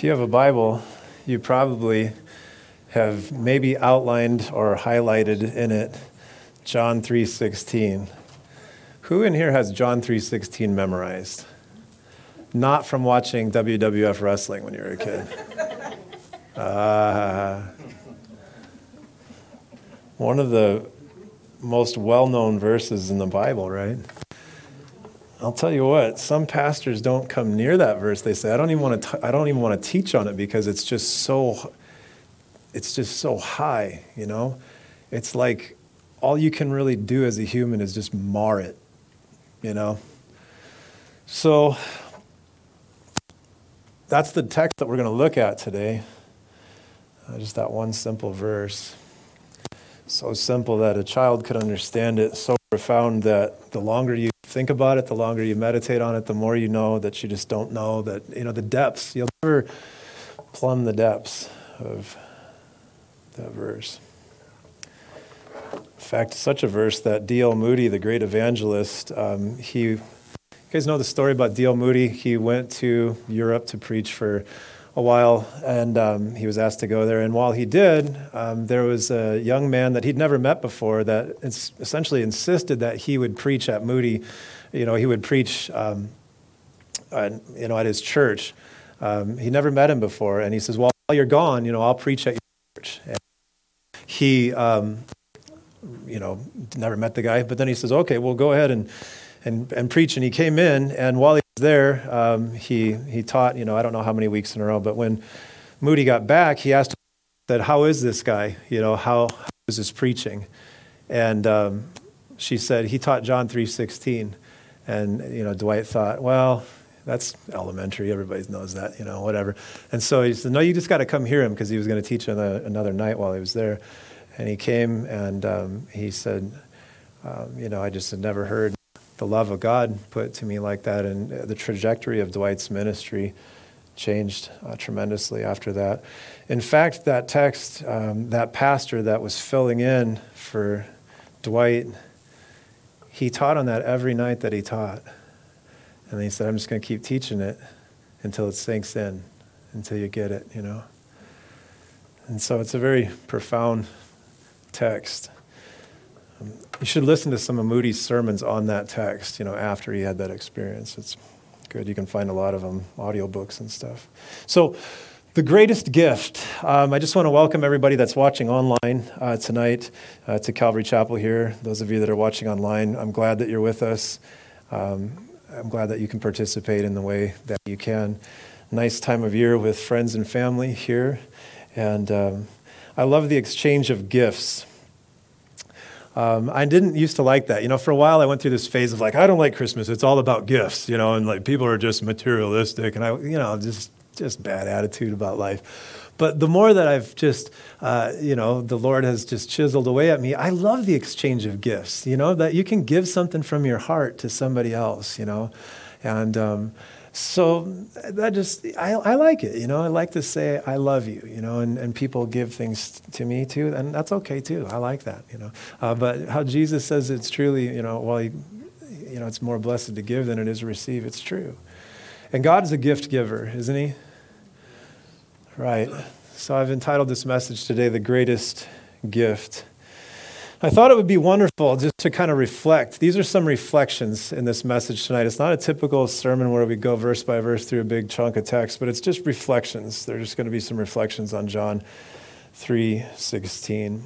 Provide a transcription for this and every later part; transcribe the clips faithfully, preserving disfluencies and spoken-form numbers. If you have a Bible, you probably have maybe outlined or highlighted in it John three sixteen. Who in here has John three sixteen memorized? Not from watching W W F wrestling when you were a kid. Uh, one of the most well-known verses in the Bible, right? I'll tell you what, some pastors don't come near that verse. They say, I don't even want to, t- I don't even want to teach on it because it's just so, it's just so high, you know? It's like all you can really do as a human is just mar it, you know? So that's the text that we're going to look at today. Uh, just that one simple verse. So simple that a child could understand it. So profound that the longer you think about it, the longer you meditate on it, the more you know that you just don't know that, you know, the depths. You'll never plumb the depths of that verse. In fact, such a verse that D L Moody, the great evangelist, um, he, you guys know the story about D L Moody? He went to Europe to preach for a while, and um, he was asked to go there. And while he did, um, there was a young man that he'd never met before that essentially insisted that he would preach at Moody. You know, he would preach, um, uh, you know, at his church. Um, he never met him before, and he says, "Well, while you're gone, you know, I'll preach at your church." And he, um, you know, never met the guy, but then he says, "Okay, well, go ahead and and and preach." And he came in, and while he there, um, he he taught, you know, I don't know how many weeks in a row, but when Moody got back, he asked, said, "How is this guy? You know, how, how is his preaching?" And um, she said, "He taught John three sixteen. And, you know, Dwight thought, well, that's elementary. Everybody knows that, you know, whatever. And so he said, "No, you just got to come hear him," because he was going to teach on a, another night while he was there. And he came and um, he said, um, you know, "I just had never heard the love of God put to me like that." And the trajectory of Dwight's ministry changed uh, tremendously after that. In fact, that text, um, that pastor that was filling in for Dwight, he taught on that every night that he taught. And he said, "I'm just going to keep teaching it until it sinks in, until you get it," you know. And so it's a very profound text. You should listen to some of Moody's sermons on that text, you know, after he had that experience. It's good. You can find a lot of them, audiobooks and stuff. So the greatest gift. Um, I just want to welcome everybody that's watching online uh, tonight uh, to Calvary Chapel here. Those of you that are watching online, I'm glad that you're with us. Um, I'm glad that you can participate in the way that you can. Nice time of year with friends and family here. And um, I love the exchange of gifts. Um, I didn't used to like that. You know, for a while I went through this phase of like, I don't like Christmas. It's all about gifts, you know, and like people are just materialistic and I, you know, just, just bad attitude about life. But the more that I've just, uh, you know, the Lord has just chiseled away at me, I love the exchange of gifts, you know, that you can give something from your heart to somebody else, you know, and um, so that just, I, I like it, you know, I like to say I love you, you know, and, and people give things to me too, and that's okay too, I like that, you know, uh, but how Jesus says it's truly, you know, well, you, you know, it's more blessed to give than it is to receive, it's true. And God is a gift giver, isn't he? Right, so I've entitled this message today, The Greatest Gift. I thought it would be wonderful just to kind of reflect. These are some reflections in this message tonight. It's not a typical sermon where we go verse by verse through a big chunk of text, but it's just reflections. There are just going to be some reflections on John three sixteen.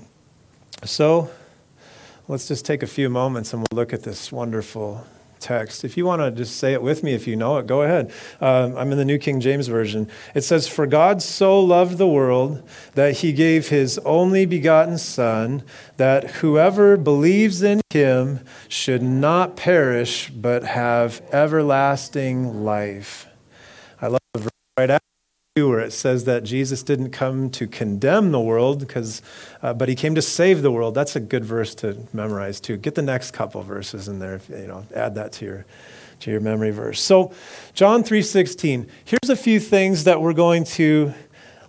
So let's just take a few moments and we'll look at this wonderful text. If you want to just say it with me, if you know it, go ahead. Um, I'm in the New King James Version. It says, "For God so loved the world that he gave his only begotten Son, that whoever believes in him should not perish, but have everlasting life." I love the verse right after where it says that Jesus didn't come to condemn the world, because, uh, but he came to save the world. That's a good verse to memorize too. Get the next couple verses in there. If, you know, add that to your to your memory verse. So, John three sixteen. Here's a few things that we're going to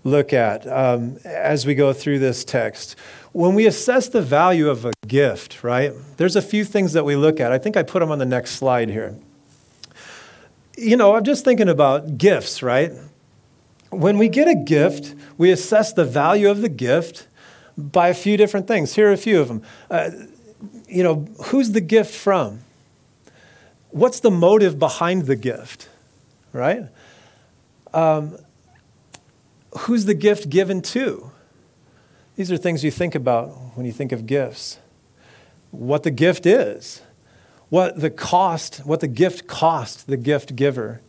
look at um, as we go through this text. When we assess the value of a gift, right? There's a few things that we look at. I think I put them on the next slide here. You know, I'm just thinking about gifts, right? when we get a gift, we assess the value of the gift by a few different things. Here are a few of them. Uh, you know, who's the gift from? What's the motive behind the gift, right? Um, who's the gift given to? These are things you think about when you think of gifts. What the gift is, what the cost, what the gift cost the gift giver.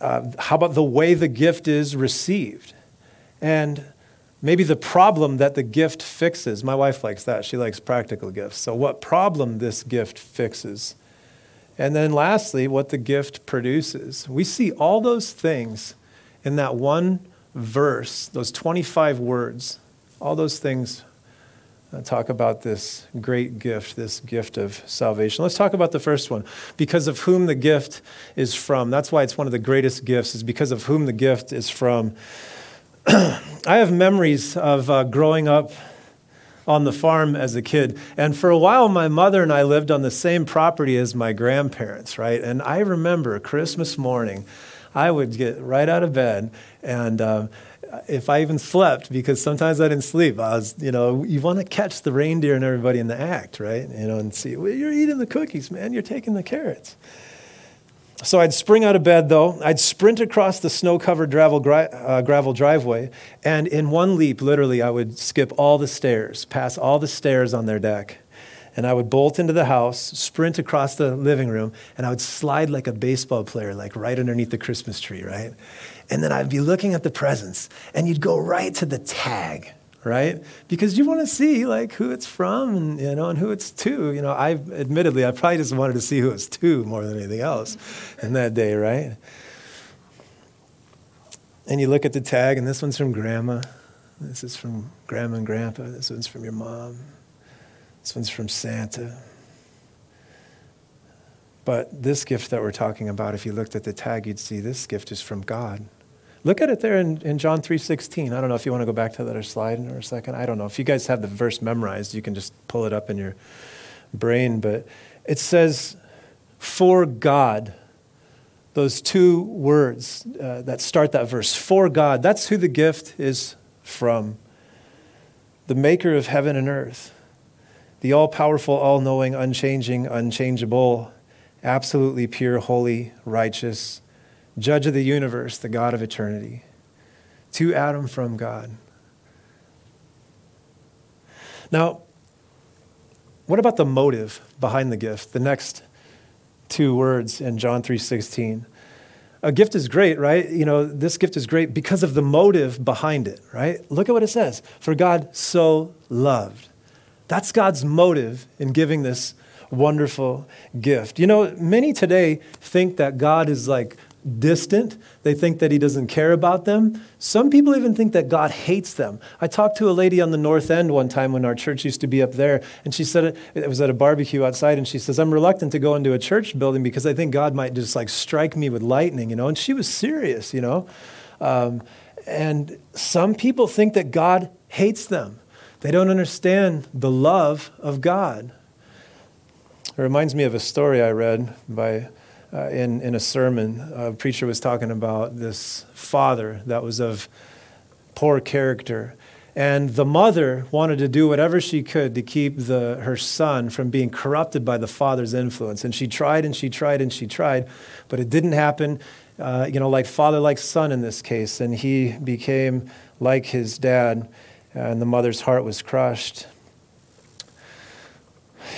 Uh, how about the way the gift is received? And maybe the problem that the gift fixes. My wife likes that. She likes practical gifts. So what problem this gift fixes. And then lastly, what the gift produces. We see all those things in that one verse, those twenty-five words. All those things talk about this great gift, this gift of salvation. Let's talk about the first one, because of whom the gift is from. That's why it's one of the greatest gifts, is because of whom the gift is from. I have memories of uh, growing up on the farm as a kid. And for a while, my mother and I lived on the same property as my grandparents, right? And I remember Christmas morning, I would get right out of bed and um, if I even slept, because sometimes I didn't sleep, I was, you know, you want to catch the reindeer and everybody in the act, right? You know, and see, well, you're eating the cookies, man. You're taking the carrots. So I'd spring out of bed, though. I'd sprint across the snow-covered gravel, uh, gravel driveway, and in one leap, literally, I would skip all the stairs, pass all the stairs on their deck, and I would bolt into the house, sprint across the living room, and I would slide like a baseball player, like right underneath the Christmas tree, right? And then I'd be looking at the presents, and you'd go right to the tag, right? Because you want to see like who it's from, and, you know, and who it's to. You know, I admittedly, I probably just wanted to see who it's to more than anything else in that day, right? And you look at the tag, and this one's from Grandma. This is from Grandma and Grandpa. This one's from your mom. This one's from Santa. But this gift that we're talking about, if you looked at the tag, you'd see this gift is from God. Look at it there in, in John three sixteen. I don't know if you want to go back to that other slide in a second. I don't know. If you guys have the verse memorized, you can just pull it up in your brain. But it says, for God, those two words uh, that start that verse, for God, that's who the gift is from. The maker of heaven and earth, the all-powerful, all-knowing, unchanging, unchangeable, absolutely pure, holy, righteous, Judge of the universe, the God of eternity, to Adam from God. Now, what about the motive behind the gift? The next two words in John three sixteen. A gift is great, right? You know, this gift is great because of the motive behind it, right? Look at what it says. For God so loved. That's God's motive in giving this wonderful gift. You know, many today think that God is like distant. They think that he doesn't care about them. Some people even think that God hates them. I talked to a lady on the north end one time when our church used to be up there, and she said, it was at a barbecue outside, and she says, I'm reluctant to go into a church building because I think God might just like strike me with lightning, you know, and she was serious, you know. Um, and some people think that God hates them. They don't understand the love of God. It reminds me of a story I read by Uh, in, in a sermon, a preacher was talking about this father that was of poor character. And the mother wanted to do whatever she could to keep the, her son from being corrupted by the father's influence. And she tried and she tried and she tried, but it didn't happen, uh, you know, like father, like son in this case. And he became like his dad, and the mother's heart was crushed.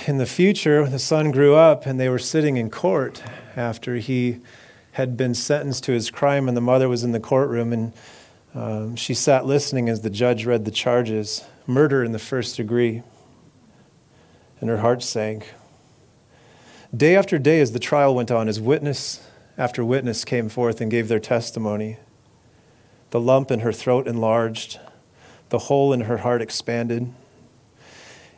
In the future, the son grew up and they were sitting in court after he had been sentenced to his crime, and the mother was in the courtroom, and um, she sat listening as the judge read the charges, murder in the first degree, and her heart sank. Day after day as the trial went on, as witness after witness came forth and gave their testimony, the lump in her throat enlarged, the hole in her heart expanded.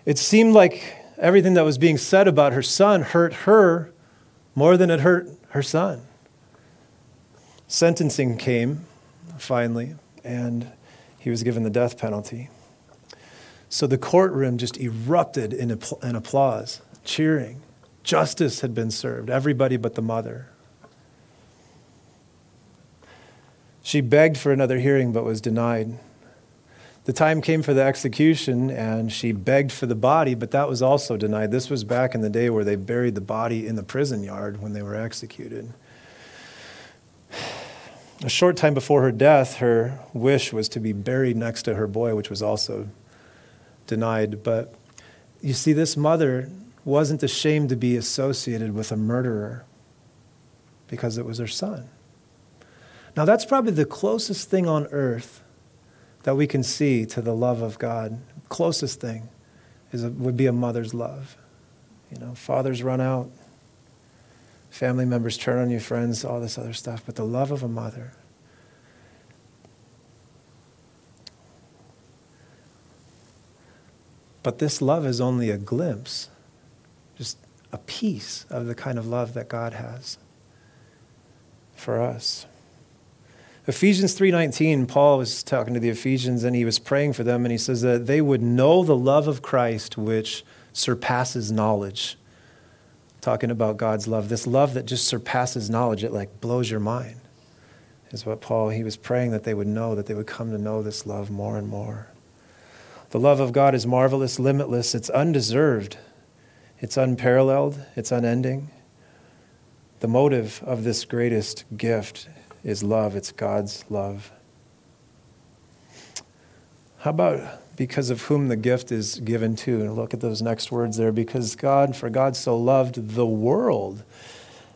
It seemed like everything that was being said about her son hurt her more than it hurt her son. Sentencing came, finally, and he was given the death penalty. So the courtroom just erupted in applause, cheering. Justice had been served, everybody but the mother. She begged for another hearing but was denied. The time came for the execution, and she begged for the body, but that was also denied. This was back in the day where they buried the body in the prison yard when they were executed. A short time before her death, her wish was to be buried next to her boy, which was also denied. But you see, this mother wasn't ashamed to be associated with a murderer because it was her son. Now, that's probably the closest thing on earth that we can see to the love of God. Closest thing is a, would be a mother's love. You know, fathers run out, family members turn on you, friends, all this other stuff, but the love of a mother. But this love is only a glimpse, just a piece of the kind of love that God has for us. Ephesians three nineteen, Paul was talking to the Ephesians, and he was praying for them, and he says that they would know the love of Christ, which surpasses knowledge. Talking about God's love, this love that just surpasses knowledge, it like blows your mind, is what Paul, he was praying that they would know, that they would come to know this love more and more. The love of God is marvelous, limitless, it's undeserved, it's unparalleled, it's unending. The motive of this greatest gift is love. It's God's love. How about because of whom the gift is given to? And look at those next words there. Because God, for God so loved the world.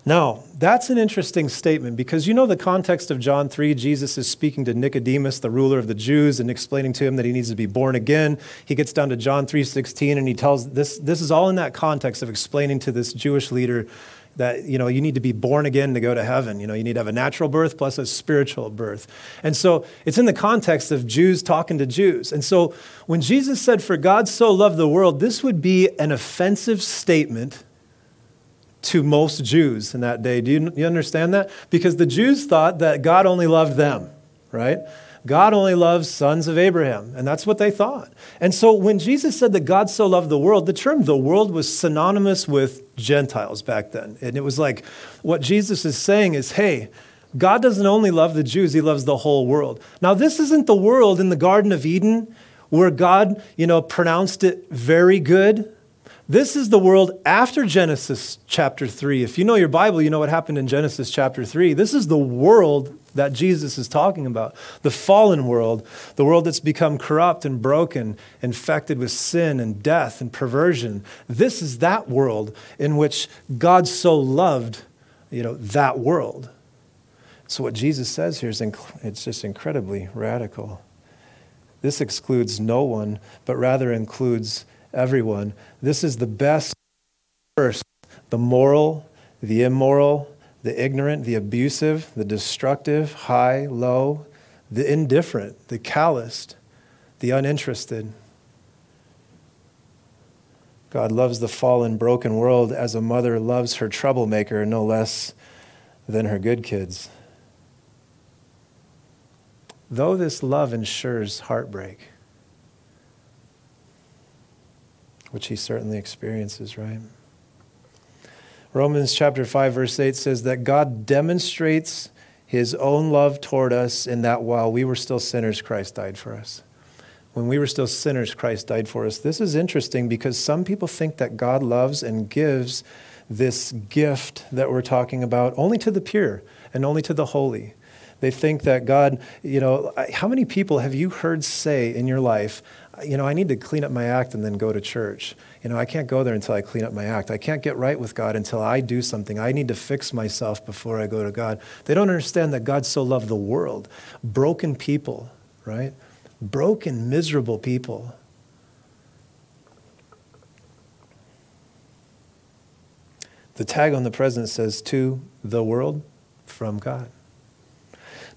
Now, that's an interesting statement because you know the context of John three, Jesus is speaking to Nicodemus, the ruler of the Jews, and explaining to him that he needs to be born again. He gets down to John three sixteen and he tells this, this is all in that context of explaining to this Jewish leader that, you know, you need to be born again to go to heaven. You know, you need to have a natural birth plus a spiritual birth. And so it's in the context of Jews talking to Jews. And so when Jesus said, for God so loved the world, this would be an offensive statement to most Jews in that day. Do you, you understand that? Because the Jews thought that God only loved them, right? God only loves sons of Abraham, and that's what they thought. And so when Jesus said that God so loved the world, the term the world was synonymous with Gentiles back then. And it was like, what Jesus is saying is, hey, God doesn't only love the Jews, he loves the whole world. Now, this isn't the world in the Garden of Eden where God, you know, pronounced it very good. This is the world after Genesis chapter three. If you know your Bible, you know what happened in Genesis chapter three. This is the world that Jesus is talking about, the fallen world, the world that's become corrupt and broken, infected with sin and death and perversion. This is that world in which God so loved, you know, that world. So what Jesus says here is inc- it's just incredibly radical. This excludes no one, but rather includes everyone. This is the best, first, the moral, the immoral, the ignorant, the abusive, the destructive, high, low, the indifferent, the calloused, the uninterested. God loves the fallen, broken world as a mother loves her troublemaker no less than her good kids. Though this love ensures heartbreak, which he certainly experiences, right? Romans chapter five, verse eight says that God demonstrates his own love toward us in that while we were still sinners, Christ died for us. When we were still sinners, Christ died for us. This is interesting because some people think that God loves and gives this gift that we're talking about only to the pure and only to the holy. They think that God, you know, how many people have you heard say in your life, you know, I need to clean up my act and then go to church. You know, I can't go there until I clean up my act. I can't get right with God until I do something. I need to fix myself before I go to God. They don't understand that God so loved the world. Broken people, right? Broken, miserable people. The tag on the present says, to the world, from God.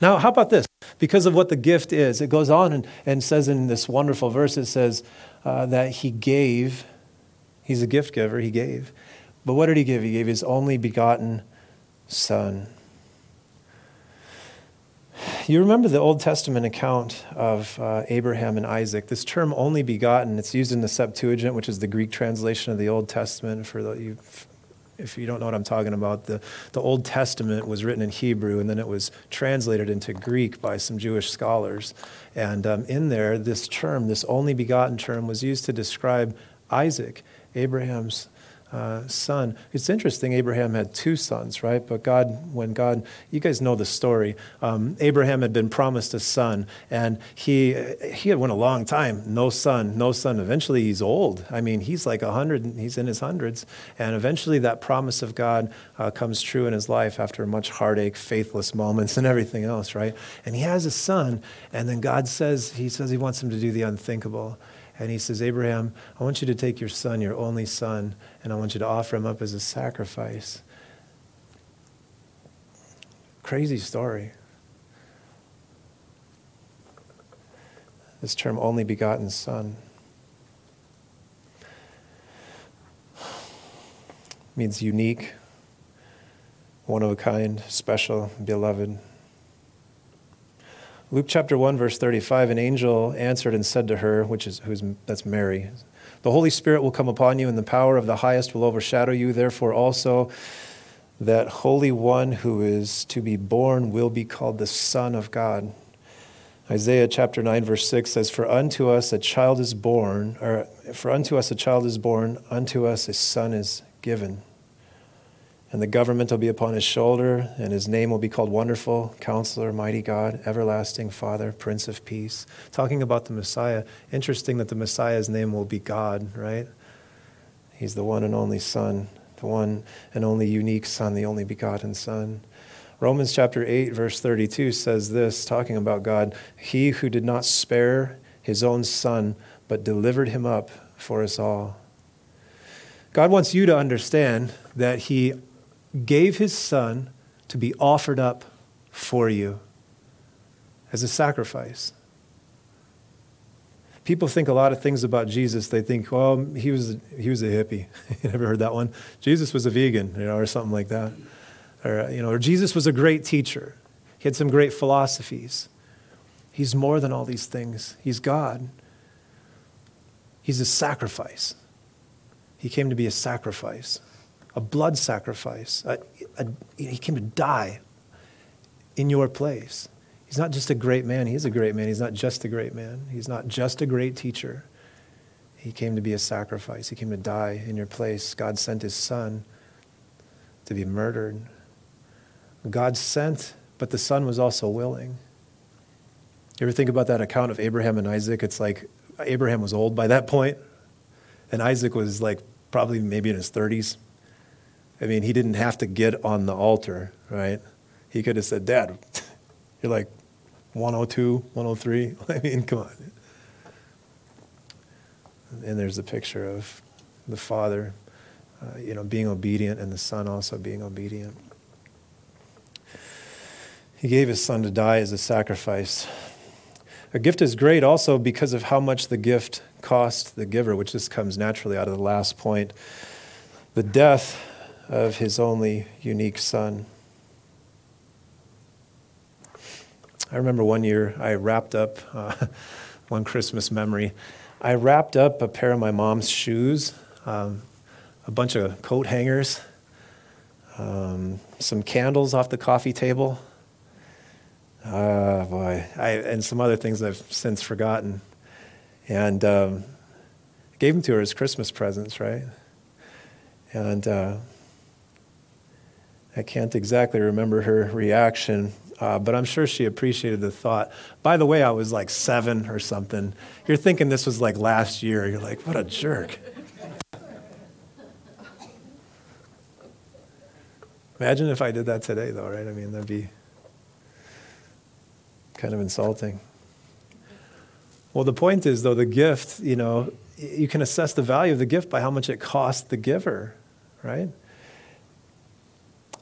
Now, how about this? Because of what the gift is, it goes on and, and says in this wonderful verse, it says uh, that he gave, he's a gift giver, he gave. But what did he give? He gave his only begotten son. You remember the Old Testament account of uh, Abraham and Isaac. This term only begotten, it's used in the Septuagint, which is the Greek translation of the Old Testament for the, you if you don't know what I'm talking about, the, the Old Testament was written in Hebrew, and then it was translated into Greek by some Jewish scholars. And um, in there, this term, this only begotten term, was used to describe Isaac, Abraham's Uh, son. It's interesting, Abraham had two sons, right? But God, when God, you guys know the story, um, Abraham had been promised a son, and he he had went a long time, no son, no son. Eventually he's old. I mean, he's like a hundred, he's in his hundreds, and eventually that promise of God uh, comes true in his life after much heartache, faithless moments, and everything else, right? And he has a son, and then God says, he says he wants him to do the unthinkable. And he says, Abraham, I want you to take your son, your only son, and I want you to offer him up as a sacrifice. Crazy story. This term, only begotten son, means unique, one of a kind, special, beloved. Luke chapter one, verse thirty-five, an angel answered and said to her, which is, who's that's Mary, the Holy Spirit will come upon you, and the power of the highest will overshadow you. Therefore also that Holy One who is to be born will be called the Son of God. Isaiah chapter nine, verse six says, For unto us a child is born, or for unto us a child is born, unto us a son is given. And the government will be upon his shoulder, and his name will be called Wonderful, Counselor, Mighty God, Everlasting Father, Prince of Peace. Talking about the Messiah, interesting that the Messiah's name will be God, right? He's the one and only Son, the one and only unique Son, the only begotten Son. Romans chapter eight, verse thirty-two says this, talking about God, He who did not spare his own Son, but delivered him up for us all. God wants you to understand that He gave his son to be offered up for you as a sacrifice. People think a lot of things about Jesus. They think, well, he was he was a hippie. You ever heard that one? Jesus was a vegan, you know, or something like that. Or, you know, or Jesus was a great teacher. He had some great philosophies. He's more than all these things. He's God. He's a sacrifice. He came to be a sacrifice. A blood sacrifice. A, a, he came to die in your place. He's not just a great man. He is a great man. He's not just a great man. He's not just a great teacher. He came to be a sacrifice. He came to die in your place. God sent his son to be murdered. God sent, but the son was also willing. You ever think about that account of Abraham and Isaac? It's like Abraham was old by that point, and Isaac was like probably maybe in his thirties. I mean, he didn't have to get on the altar, right? He could have said, Dad, you're like one oh two, one oh three. I mean, come on. And there's the picture of the father, uh, you know, being obedient, and the son also being obedient. He gave his son to die as a sacrifice. A gift is great also because of how much the gift cost the giver, which this comes naturally out of the last point. The death of his only unique son. I remember one year I wrapped up, uh, one Christmas memory, I wrapped up a pair of my mom's shoes, um, a bunch of coat hangers, um, some candles off the coffee table, ah, boy, I, and some other things I've since forgotten. And um, gave them to her as Christmas presents, right? And uh, I can't exactly remember her reaction, uh, but I'm sure she appreciated the thought. By the way, I was like seven or something. You're thinking this was like last year. You're like, what a jerk. Imagine if I did that today, though, right? I mean, that'd be kind of insulting. Well, the point is, though, the gift, you know, you can assess the value of the gift by how much it cost the giver, right?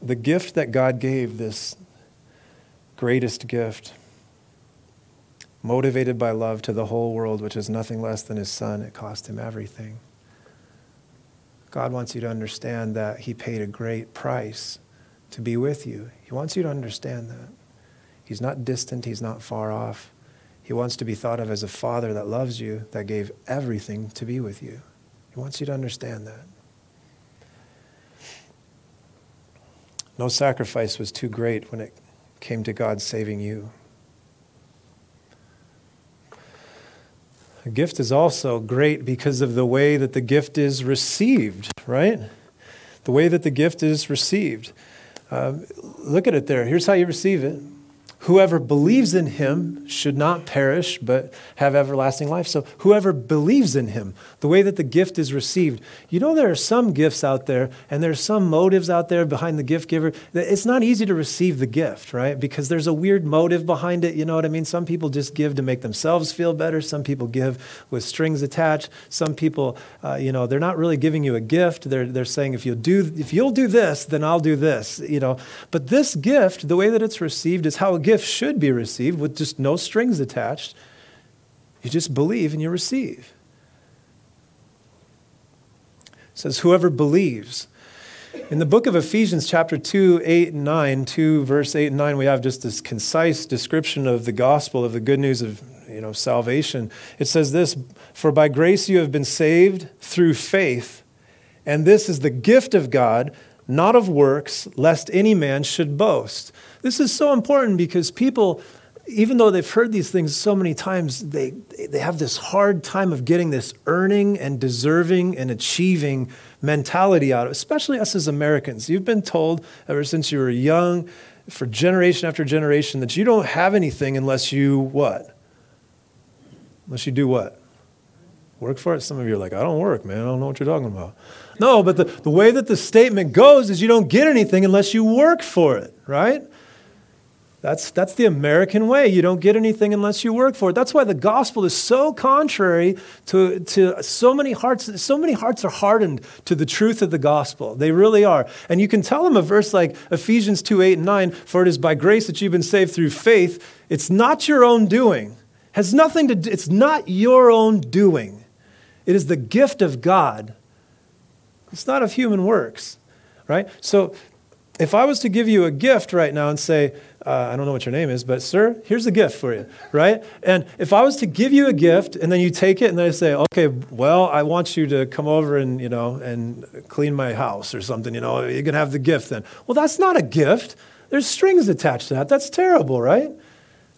The gift that God gave, this greatest gift, motivated by love to the whole world, which is nothing less than his son, it cost him everything. God wants you to understand that he paid a great price to be with you. He wants you to understand that. He's not distant. He's not far off. He wants to be thought of as a father that loves you, that gave everything to be with you. He wants you to understand that. No sacrifice was too great when it came to God saving you. A gift is also great because of the way that the gift is received, right? The way that the gift is received. Uh, look at it there. Here's how you receive it. Whoever believes in him should not perish, but have everlasting life. So whoever believes in him, the way that the gift is received. You know, there are some gifts out there, and there are some motives out there behind the gift giver. It's not easy to receive the gift, right? Because there's a weird motive behind it. You know what I mean? Some people just give to make themselves feel better. Some people give with strings attached. Some people, uh, you know, they're not really giving you a gift. They're they're saying, if you'll do if you'll do this, then I'll do this. You know. But this gift, the way that it's received, is how a gift Gift should be received, with just no strings attached. You just believe and you receive. It says, whoever believes. In the book of Ephesians, chapter two, eight, and nine, two, verse eight and nine, we have just this concise description of the gospel, of the good news of, you know, salvation. It says this, for by grace you have been saved through faith, and this is the gift of God, not of works, lest any man should boast. This is so important because people, even though they've heard these things so many times, they they have this hard time of getting this earning and deserving and achieving mentality out of it, especially us as Americans. You've been told ever since you were young, for generation after generation, that you don't have anything unless you what? Unless you do what? Work for it? Some of you are like, I don't work, man. I don't know what you're talking about. No, but the, the way that the statement goes is you don't get anything unless you work for it, right? That's that's the American way. You don't get anything unless you work for it. That's why the gospel is so contrary to, to so many hearts. So many hearts are hardened to the truth of the gospel. They really are. And you can tell them a verse like Ephesians two, eight, and nine, for it is by grace that you've been saved through faith. It's not your own doing. Has nothing to do, it's not your own doing. It is the gift of God. It's not of human works, right? So if I was to give you a gift right now and say, uh, I don't know what your name is, but sir, here's a gift for you, right? And if I was to give you a gift and then you take it and then I say, okay, well, I want you to come over and, you know, and clean my house or something, you know, you can have the gift then. Well, that's not a gift. There's strings attached to that. That's terrible, right?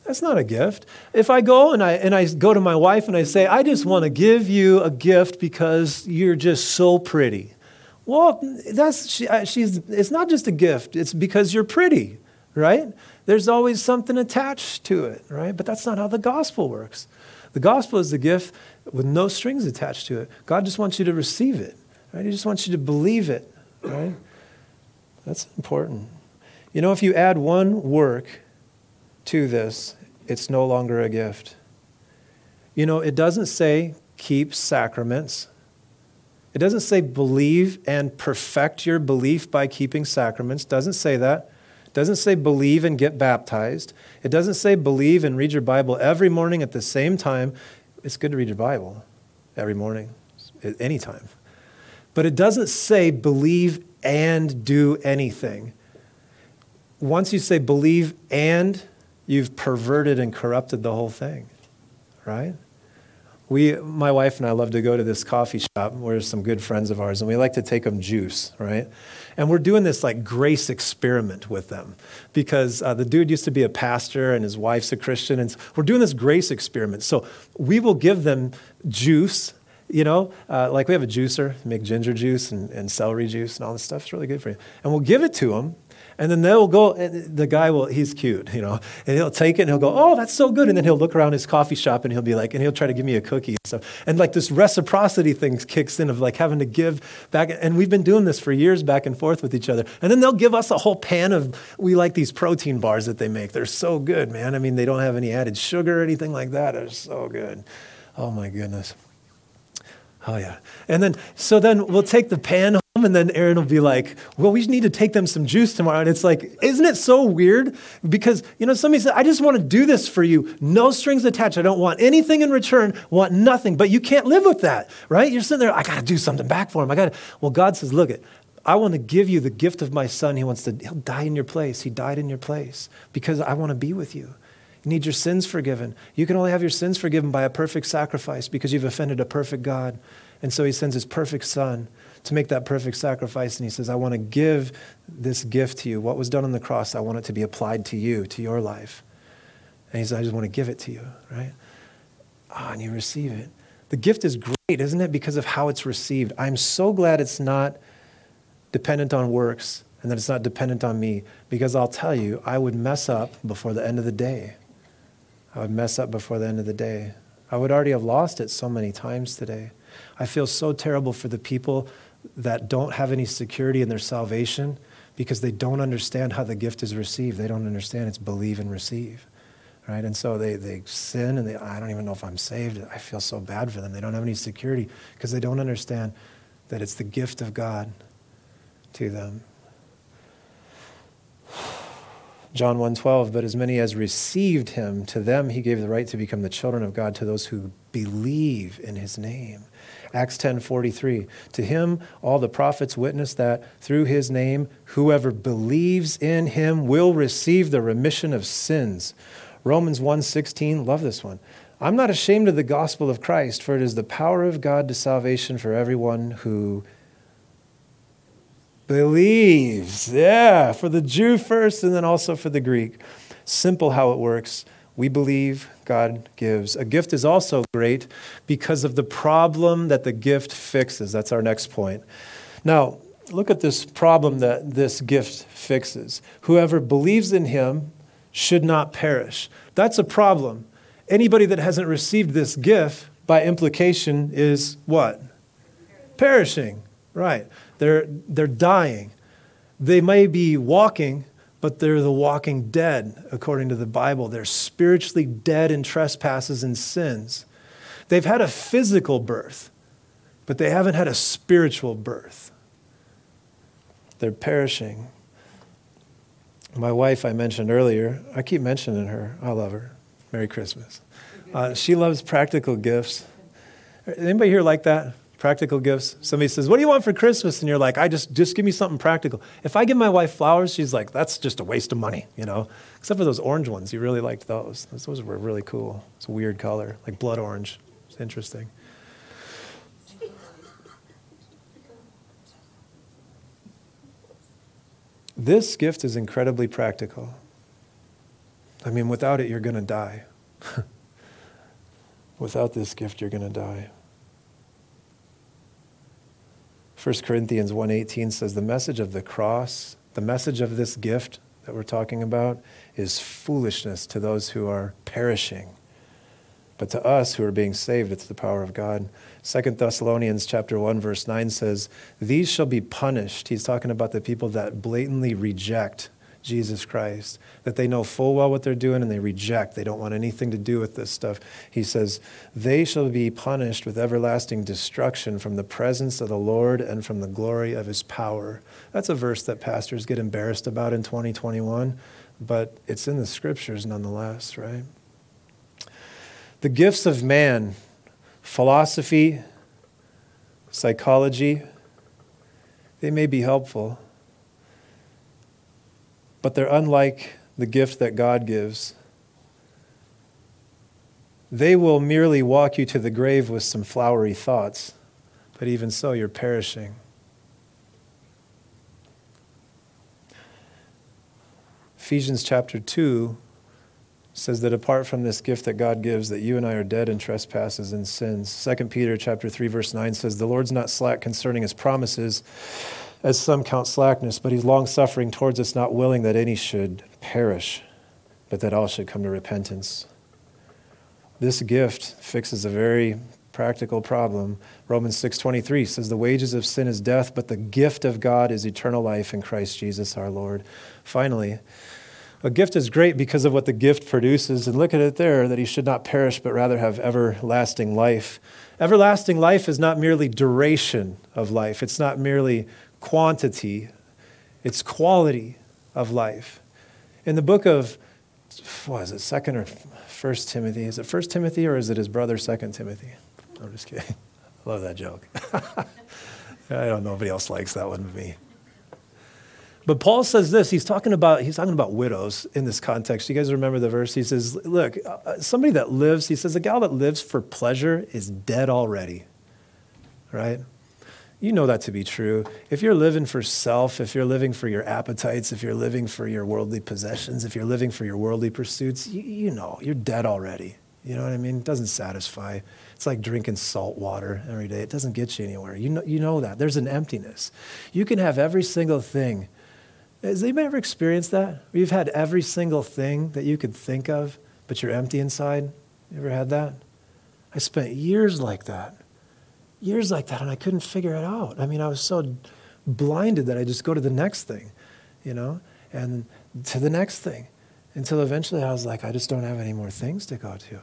That's not a gift. If I go and I and I go to my wife and I say, I just want to give you a gift because you're just so pretty. Well, that's she, she's. It's not just a gift. It's because you're pretty, right? There's always something attached to it, right? But that's not how the gospel works. The gospel is the gift with no strings attached to it. God just wants you to receive it, right? He just wants you to believe it, right? That's important. You know, if you add one work to this, it's no longer a gift. You know, it doesn't say keep sacraments. It doesn't say believe and perfect your belief by keeping sacraments. Doesn't say that. Doesn't say believe and get baptized. It doesn't say believe and read your Bible every morning at the same time. It's good to read your Bible every morning, at any time. But it doesn't say believe and do anything. Once you say believe and, you've perverted and corrupted the whole thing, right? We, my wife and I love to go to this coffee shop where some good friends of ours, and we like to take them juice, right? And we're doing this like grace experiment with them because uh, the dude used to be a pastor and his wife's a Christian, and we're doing this grace experiment. So we will give them juice, you know, uh, like we have a juicer, make ginger juice and, and celery juice and all this stuff. It's really good for you. And we'll give it to them. And then they'll go, and the guy will, he's cute, you know, and he'll take it and he'll go, oh, that's so good. And then he'll look around his coffee shop and he'll be like, and he'll try to give me a cookie and stuff. And like this reciprocity thing kicks in of like having to give back. And we've been doing this for years back and forth with each other. And then they'll give us a whole pan of, we like these protein bars that they make. They're so good, man. I mean, they don't have any added sugar or anything like that. They're so good. Oh my goodness. Oh yeah. And then, so then we'll take the pan home and then Aaron will be like, well, we need to take them some juice tomorrow. And it's like, isn't it so weird? Because, you know, somebody said, I just want to do this for you. No strings attached. I don't want anything in return, want nothing. But you can't live with that, right? You're sitting there, I got to do something back for him. I got to, well, God says, look it, I want to give you the gift of my son. He wants to, he'll die in your place. He died in your place because I want to be with you. You need your sins forgiven. You can only have your sins forgiven by a perfect sacrifice because you've offended a perfect God. And so he sends his perfect son to make that perfect sacrifice. And he says, I want to give this gift to you. What was done on the cross, I want it to be applied to you, to your life. And he says, I just want to give it to you, right? Ah, and you receive it. The gift is great, isn't it? Because of how it's received. I'm so glad it's not dependent on works and that it's not dependent on me, because I'll tell you, I would mess up before the end of the day. I would mess up before the end of the day. I would already have lost it so many times today. I feel so terrible for the people that don't have any security in their salvation because they don't understand how the gift is received. They don't understand it's believe and receive, right? And so they, they sin and they, I don't even know if I'm saved. I feel so bad for them. They don't have any security because they don't understand that it's the gift of God to them. John one twelve, but as many as received him, to them he gave the right to become the children of God, to those who believe in his name. Acts ten forty-three, to him all the prophets witness that through his name, whoever believes in him will receive the remission of sins. Romans one sixteen, love this one. I'm not ashamed of the gospel of Christ, for it is the power of God to salvation for everyone who believes, yeah, for the Jew first and then also for the Greek. Simple how it works. We believe, God gives. A gift is also great because of the problem that the gift fixes. That's our next point. Now, look at this problem that this gift fixes. Whoever believes in him should not perish. That's a problem. Anybody that hasn't received this gift, by implication, is what? Perishing. Right. They're they're dying. They may be walking, but they're the walking dead, according to the Bible. They're spiritually dead in trespasses and sins. They've had a physical birth, but they haven't had a spiritual birth. They're perishing. My wife, I mentioned earlier, I keep mentioning her. I love her. Merry Christmas. Uh, she loves practical gifts. Anybody here like that? Practical gifts. Somebody says, what do you want for Christmas? And you're like, I just, just give me something practical. If I give my wife flowers, she's like, that's just a waste of money, you know, except for those orange ones. You really liked those. Those, those were really cool. It's a weird color, like blood orange. It's interesting. This gift is incredibly practical. I mean, without it, you're going to die. Without this gift, you're going to die. First Corinthians one eighteen says the message of the cross, the message of this gift that we're talking about, is foolishness to those who are perishing. But to us who are being saved, it's the power of God. Second Thessalonians chapter one, verse nine says, these shall be punished. He's talking about the people that blatantly reject Jesus Christ, that they know full well what they're doing and they reject. They don't want anything to do with this stuff. He says, they shall be punished with everlasting destruction from the presence of the Lord and from the glory of his power. That's a verse that pastors get embarrassed about in twenty twenty-one, but it's in the scriptures nonetheless, right? The gifts of man, philosophy, psychology, they may be helpful, but they're unlike the gift that God gives. They will merely walk you to the grave with some flowery thoughts, but even so, you're perishing. Ephesians chapter two says that apart from this gift that God gives, that you and I are dead in trespasses and sins. Second Peter chapter three, verse nine says, the Lord's not slack concerning his promises, as some count slackness, but he's long-suffering towards us, not willing that any should perish, but that all should come to repentance. This gift fixes a very practical problem. Romans six twenty-three says, the wages of sin is death, but the gift of God is eternal life in Christ Jesus our Lord. Finally, a gift is great because of what the gift produces. And look at it there, that he should not perish, but rather have everlasting life. Everlasting life is not merely duration of life. It's not merely quantity, it's quality of life. In the book of, what is it, Second or First Timothy? Is it First Timothy or is it his brother, Second Timothy? I'm just kidding. I love that joke. I don't know if anybody else likes that one but me. But Paul says this, he's talking about he's talking about widows in this context. You guys remember the verse? He says, look, somebody that lives, he says, a gal that lives for pleasure is dead already, right? You know that to be true. If you're living for self, if you're living for your appetites, if you're living for your worldly possessions, if you're living for your worldly pursuits, you, you know, you're dead already. You know what I mean? It doesn't satisfy. It's like drinking salt water every day. It doesn't get you anywhere. You know, you know that. There's an emptiness. You can have every single thing. Has anybody ever experienced that? You've had every single thing that you could think of, but you're empty inside? You ever had that? I spent years like that. Years like that, and I couldn't figure it out. I mean, I was so blinded that I just go to the next thing, you know, and to the next thing, until eventually I was like, I just don't have any more things to go to.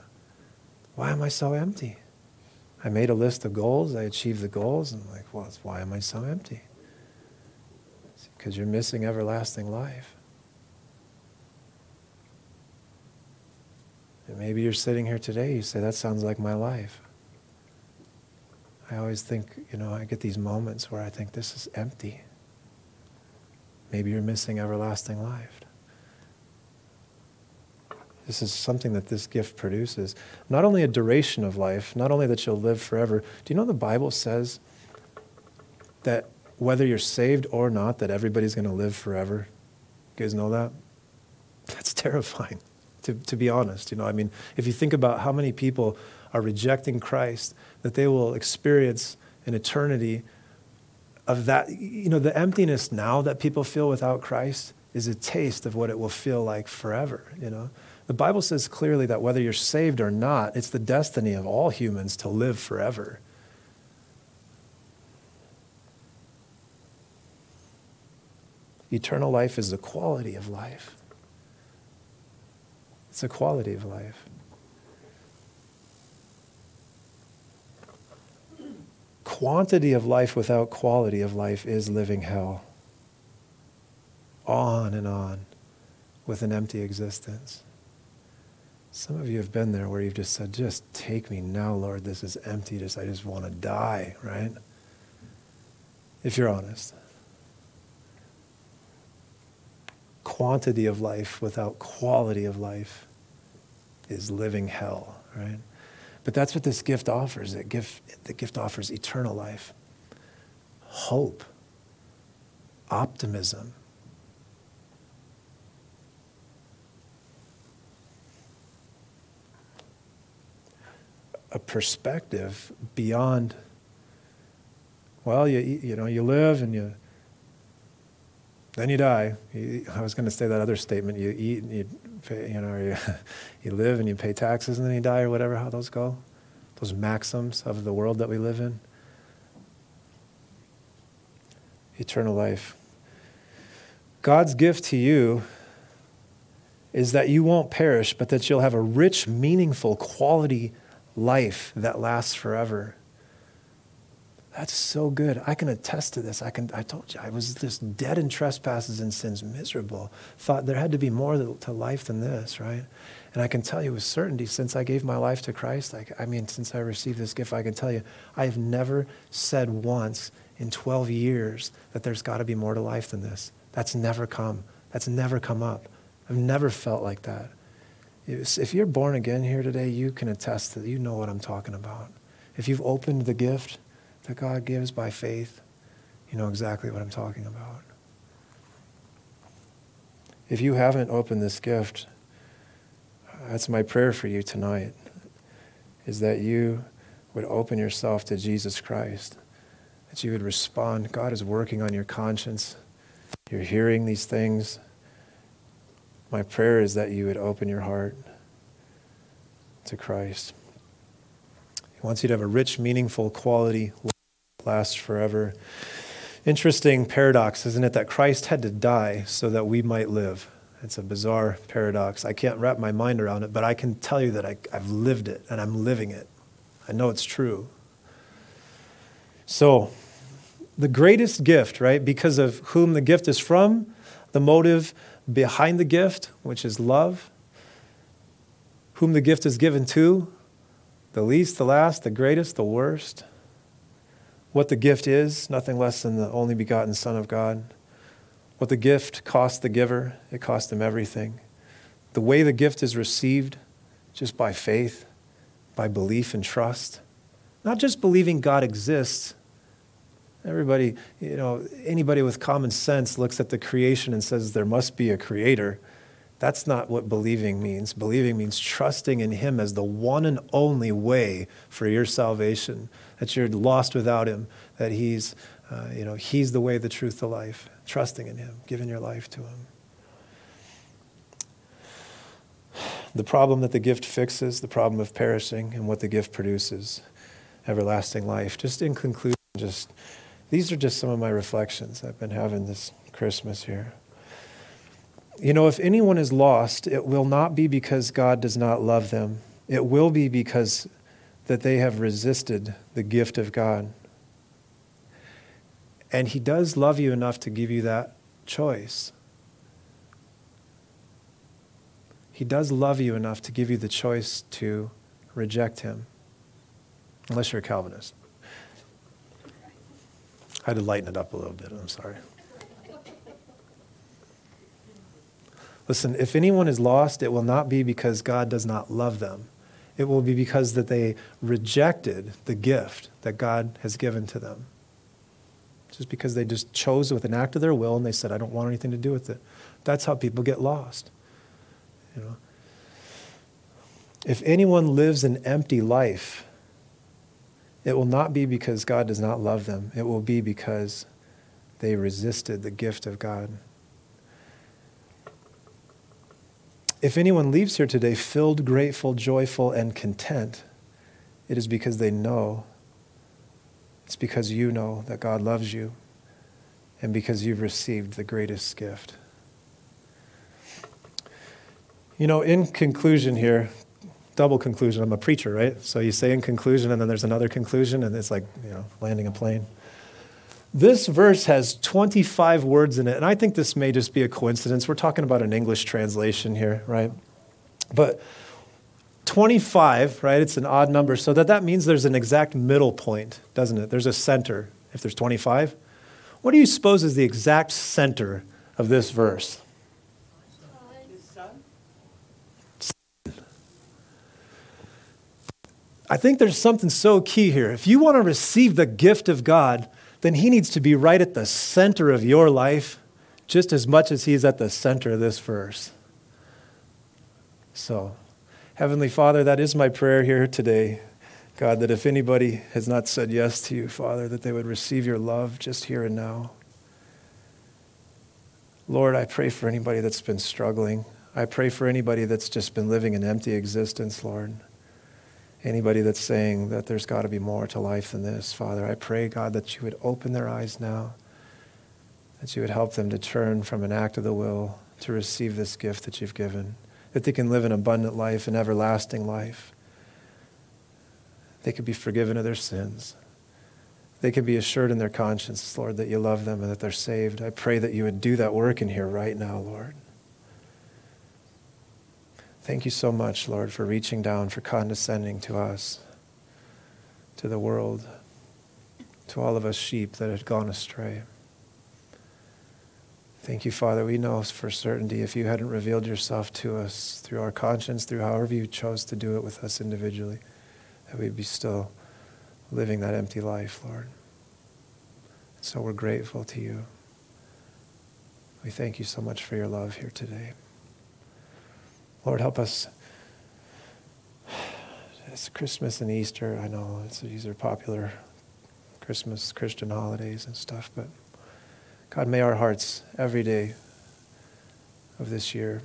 Why am I so empty? I made a list of goals. I achieved the goals. And I'm like, well, why am I so empty? It's because you're missing everlasting life. And maybe you're sitting here today, you say, that sounds like my life. I always think, you know, I get these moments where I think this is empty. Maybe you're missing everlasting life. This is something that this gift produces. Not only a duration of life, not only that you'll live forever. Do you know the Bible says that whether you're saved or not, that everybody's going to live forever? You guys know that? That's terrifying, to, to be honest. You know, I mean, if you think about how many people are rejecting Christ, that they will experience an eternity of that. You know, the emptiness now that people feel without Christ is a taste of what it will feel like forever, you know. The Bible says clearly that whether you're saved or not, it's the destiny of all humans to live forever. Eternal life is the quality of life. It's the quality of life. Quantity of life without quality of life is living hell. On and on with an empty existence. Some of you have been there where you've just said, just take me now, Lord, this is empty. Just, I just want to die, right? If you're honest. Quantity of life without quality of life is living hell, right? But that's what this gift offers. It gift, the gift offers eternal life, hope, optimism. A perspective beyond, well, you you know, you live and you, then you die. You, I was going to say that other statement, you eat and you Pay, you know, you, you live and you pay taxes and then you die or whatever, how those go. Those maxims of the world that we live in. Eternal life. God's gift to you is that you won't perish, but that you'll have a rich, meaningful, quality life that lasts forever. That's so good. I can attest to this. I can. I told you, I was just dead in trespasses and sins, miserable. Thought there had to be more to life than this, right? And I can tell you with certainty, since I gave my life to Christ, I, I mean, since I received this gift, I can tell you, I have never said once in twelve years that there's got to be more to life than this. That's never come. That's never come up. I've never felt like that. If you're born again here today, you can attest that you know what I'm talking about. If you've opened the gift that God gives by faith, you know exactly what I'm talking about. If you haven't opened this gift, that's my prayer for you tonight, is that you would open yourself to Jesus Christ, that you would respond. God is working on your conscience. You're hearing these things. My prayer is that you would open your heart to Christ. He wants you to have a rich, meaningful, quality life. Lasts forever. Interesting paradox, isn't it? That Christ had to die so that we might live. It's a bizarre paradox. I can't wrap my mind around it, but I can tell you that I, I've lived it and I'm living it. I know it's true. So, the greatest gift, right? Because of whom the gift is from, the motive behind the gift, which is love. Whom the gift is given to, the least, the last, the greatest, the worst. What the gift is, nothing less than the only begotten Son of God. What the gift cost the giver, it cost him everything. The way the gift is received, just by faith, by belief and trust. Not just believing God exists. Everybody, you know, anybody with common sense looks at the creation and says there must be a creator. That's not what believing means. Believing means trusting in him as the one and only way for your salvation, that you're lost without him, that he's, uh, you know, he's the way, the truth, the life. Trusting in him, giving your life to him. The problem that the gift fixes, the problem of perishing, and what the gift produces, everlasting life. Just in conclusion, just these are just some of my reflections I've been having this Christmas here. You know, if anyone is lost, it will not be because God does not love them. It will be because that they have resisted the gift of God. And he does love you enough to give you that choice. He does love you enough to give you the choice to reject him, unless you're a Calvinist. I had to lighten it up a little bit, I'm sorry. Listen, if anyone is lost, it will not be because God does not love them. It will be because that they rejected the gift that God has given to them. Just because they just chose with an act of their will and they said, I don't want anything to do with it. That's how people get lost. You know? If anyone lives an empty life, it will not be because God does not love them. It will be because they resisted the gift of God. If anyone leaves here today filled, grateful, joyful, and content, it is because they know. It's because you know that God loves you and because you've received the greatest gift. You know, in conclusion here, double conclusion, I'm a preacher, right? So you say in conclusion and then there's another conclusion and it's like, you know, landing a plane. This verse has twenty-five words in it, and I think this may just be a coincidence. We're talking about an English translation here, right? But twenty-five, right, it's an odd number, so that, that means there's an exact middle point, doesn't it? There's a center if there's twenty-five. What do you suppose is the exact center of this verse? I think there's something so key here. If you want to receive the gift of God, then he needs to be right at the center of your life just as much as he is at the center of this verse. So, Heavenly Father, that is my prayer here today, God, that if anybody has not said yes to you, Father, that they would receive your love just here and now. Lord, I pray for anybody that's been struggling. I pray for anybody that's just been living an empty existence, Lord. Anybody that's saying that there's got to be more to life than this, Father, I pray, God, that you would open their eyes now, that you would help them to turn from an act of the will to receive this gift that you've given, that they can live an abundant life, an everlasting life. They could be forgiven of their sins. They could be assured in their conscience, Lord, that you love them and that they're saved. I pray that you would do that work in here right now, Lord. Thank you so much, Lord, for reaching down, for condescending to us, to the world, to all of us sheep that had gone astray. Thank you, Father. We know for certainty if you hadn't revealed yourself to us through our conscience, through however you chose to do it with us individually, that we'd be still living that empty life, Lord. So we're grateful to you. We thank you so much for your love here today. Lord, help us. It's Christmas and Easter. I know it's, these are popular Christmas Christian holidays and stuff, but God, may our hearts every day of this year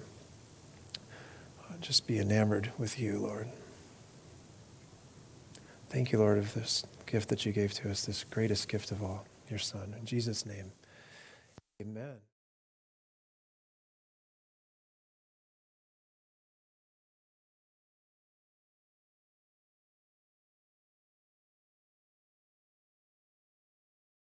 just be enamored with you, Lord. Thank you, Lord, for this gift that you gave to us, this greatest gift of all, your Son. In Jesus' name, amen.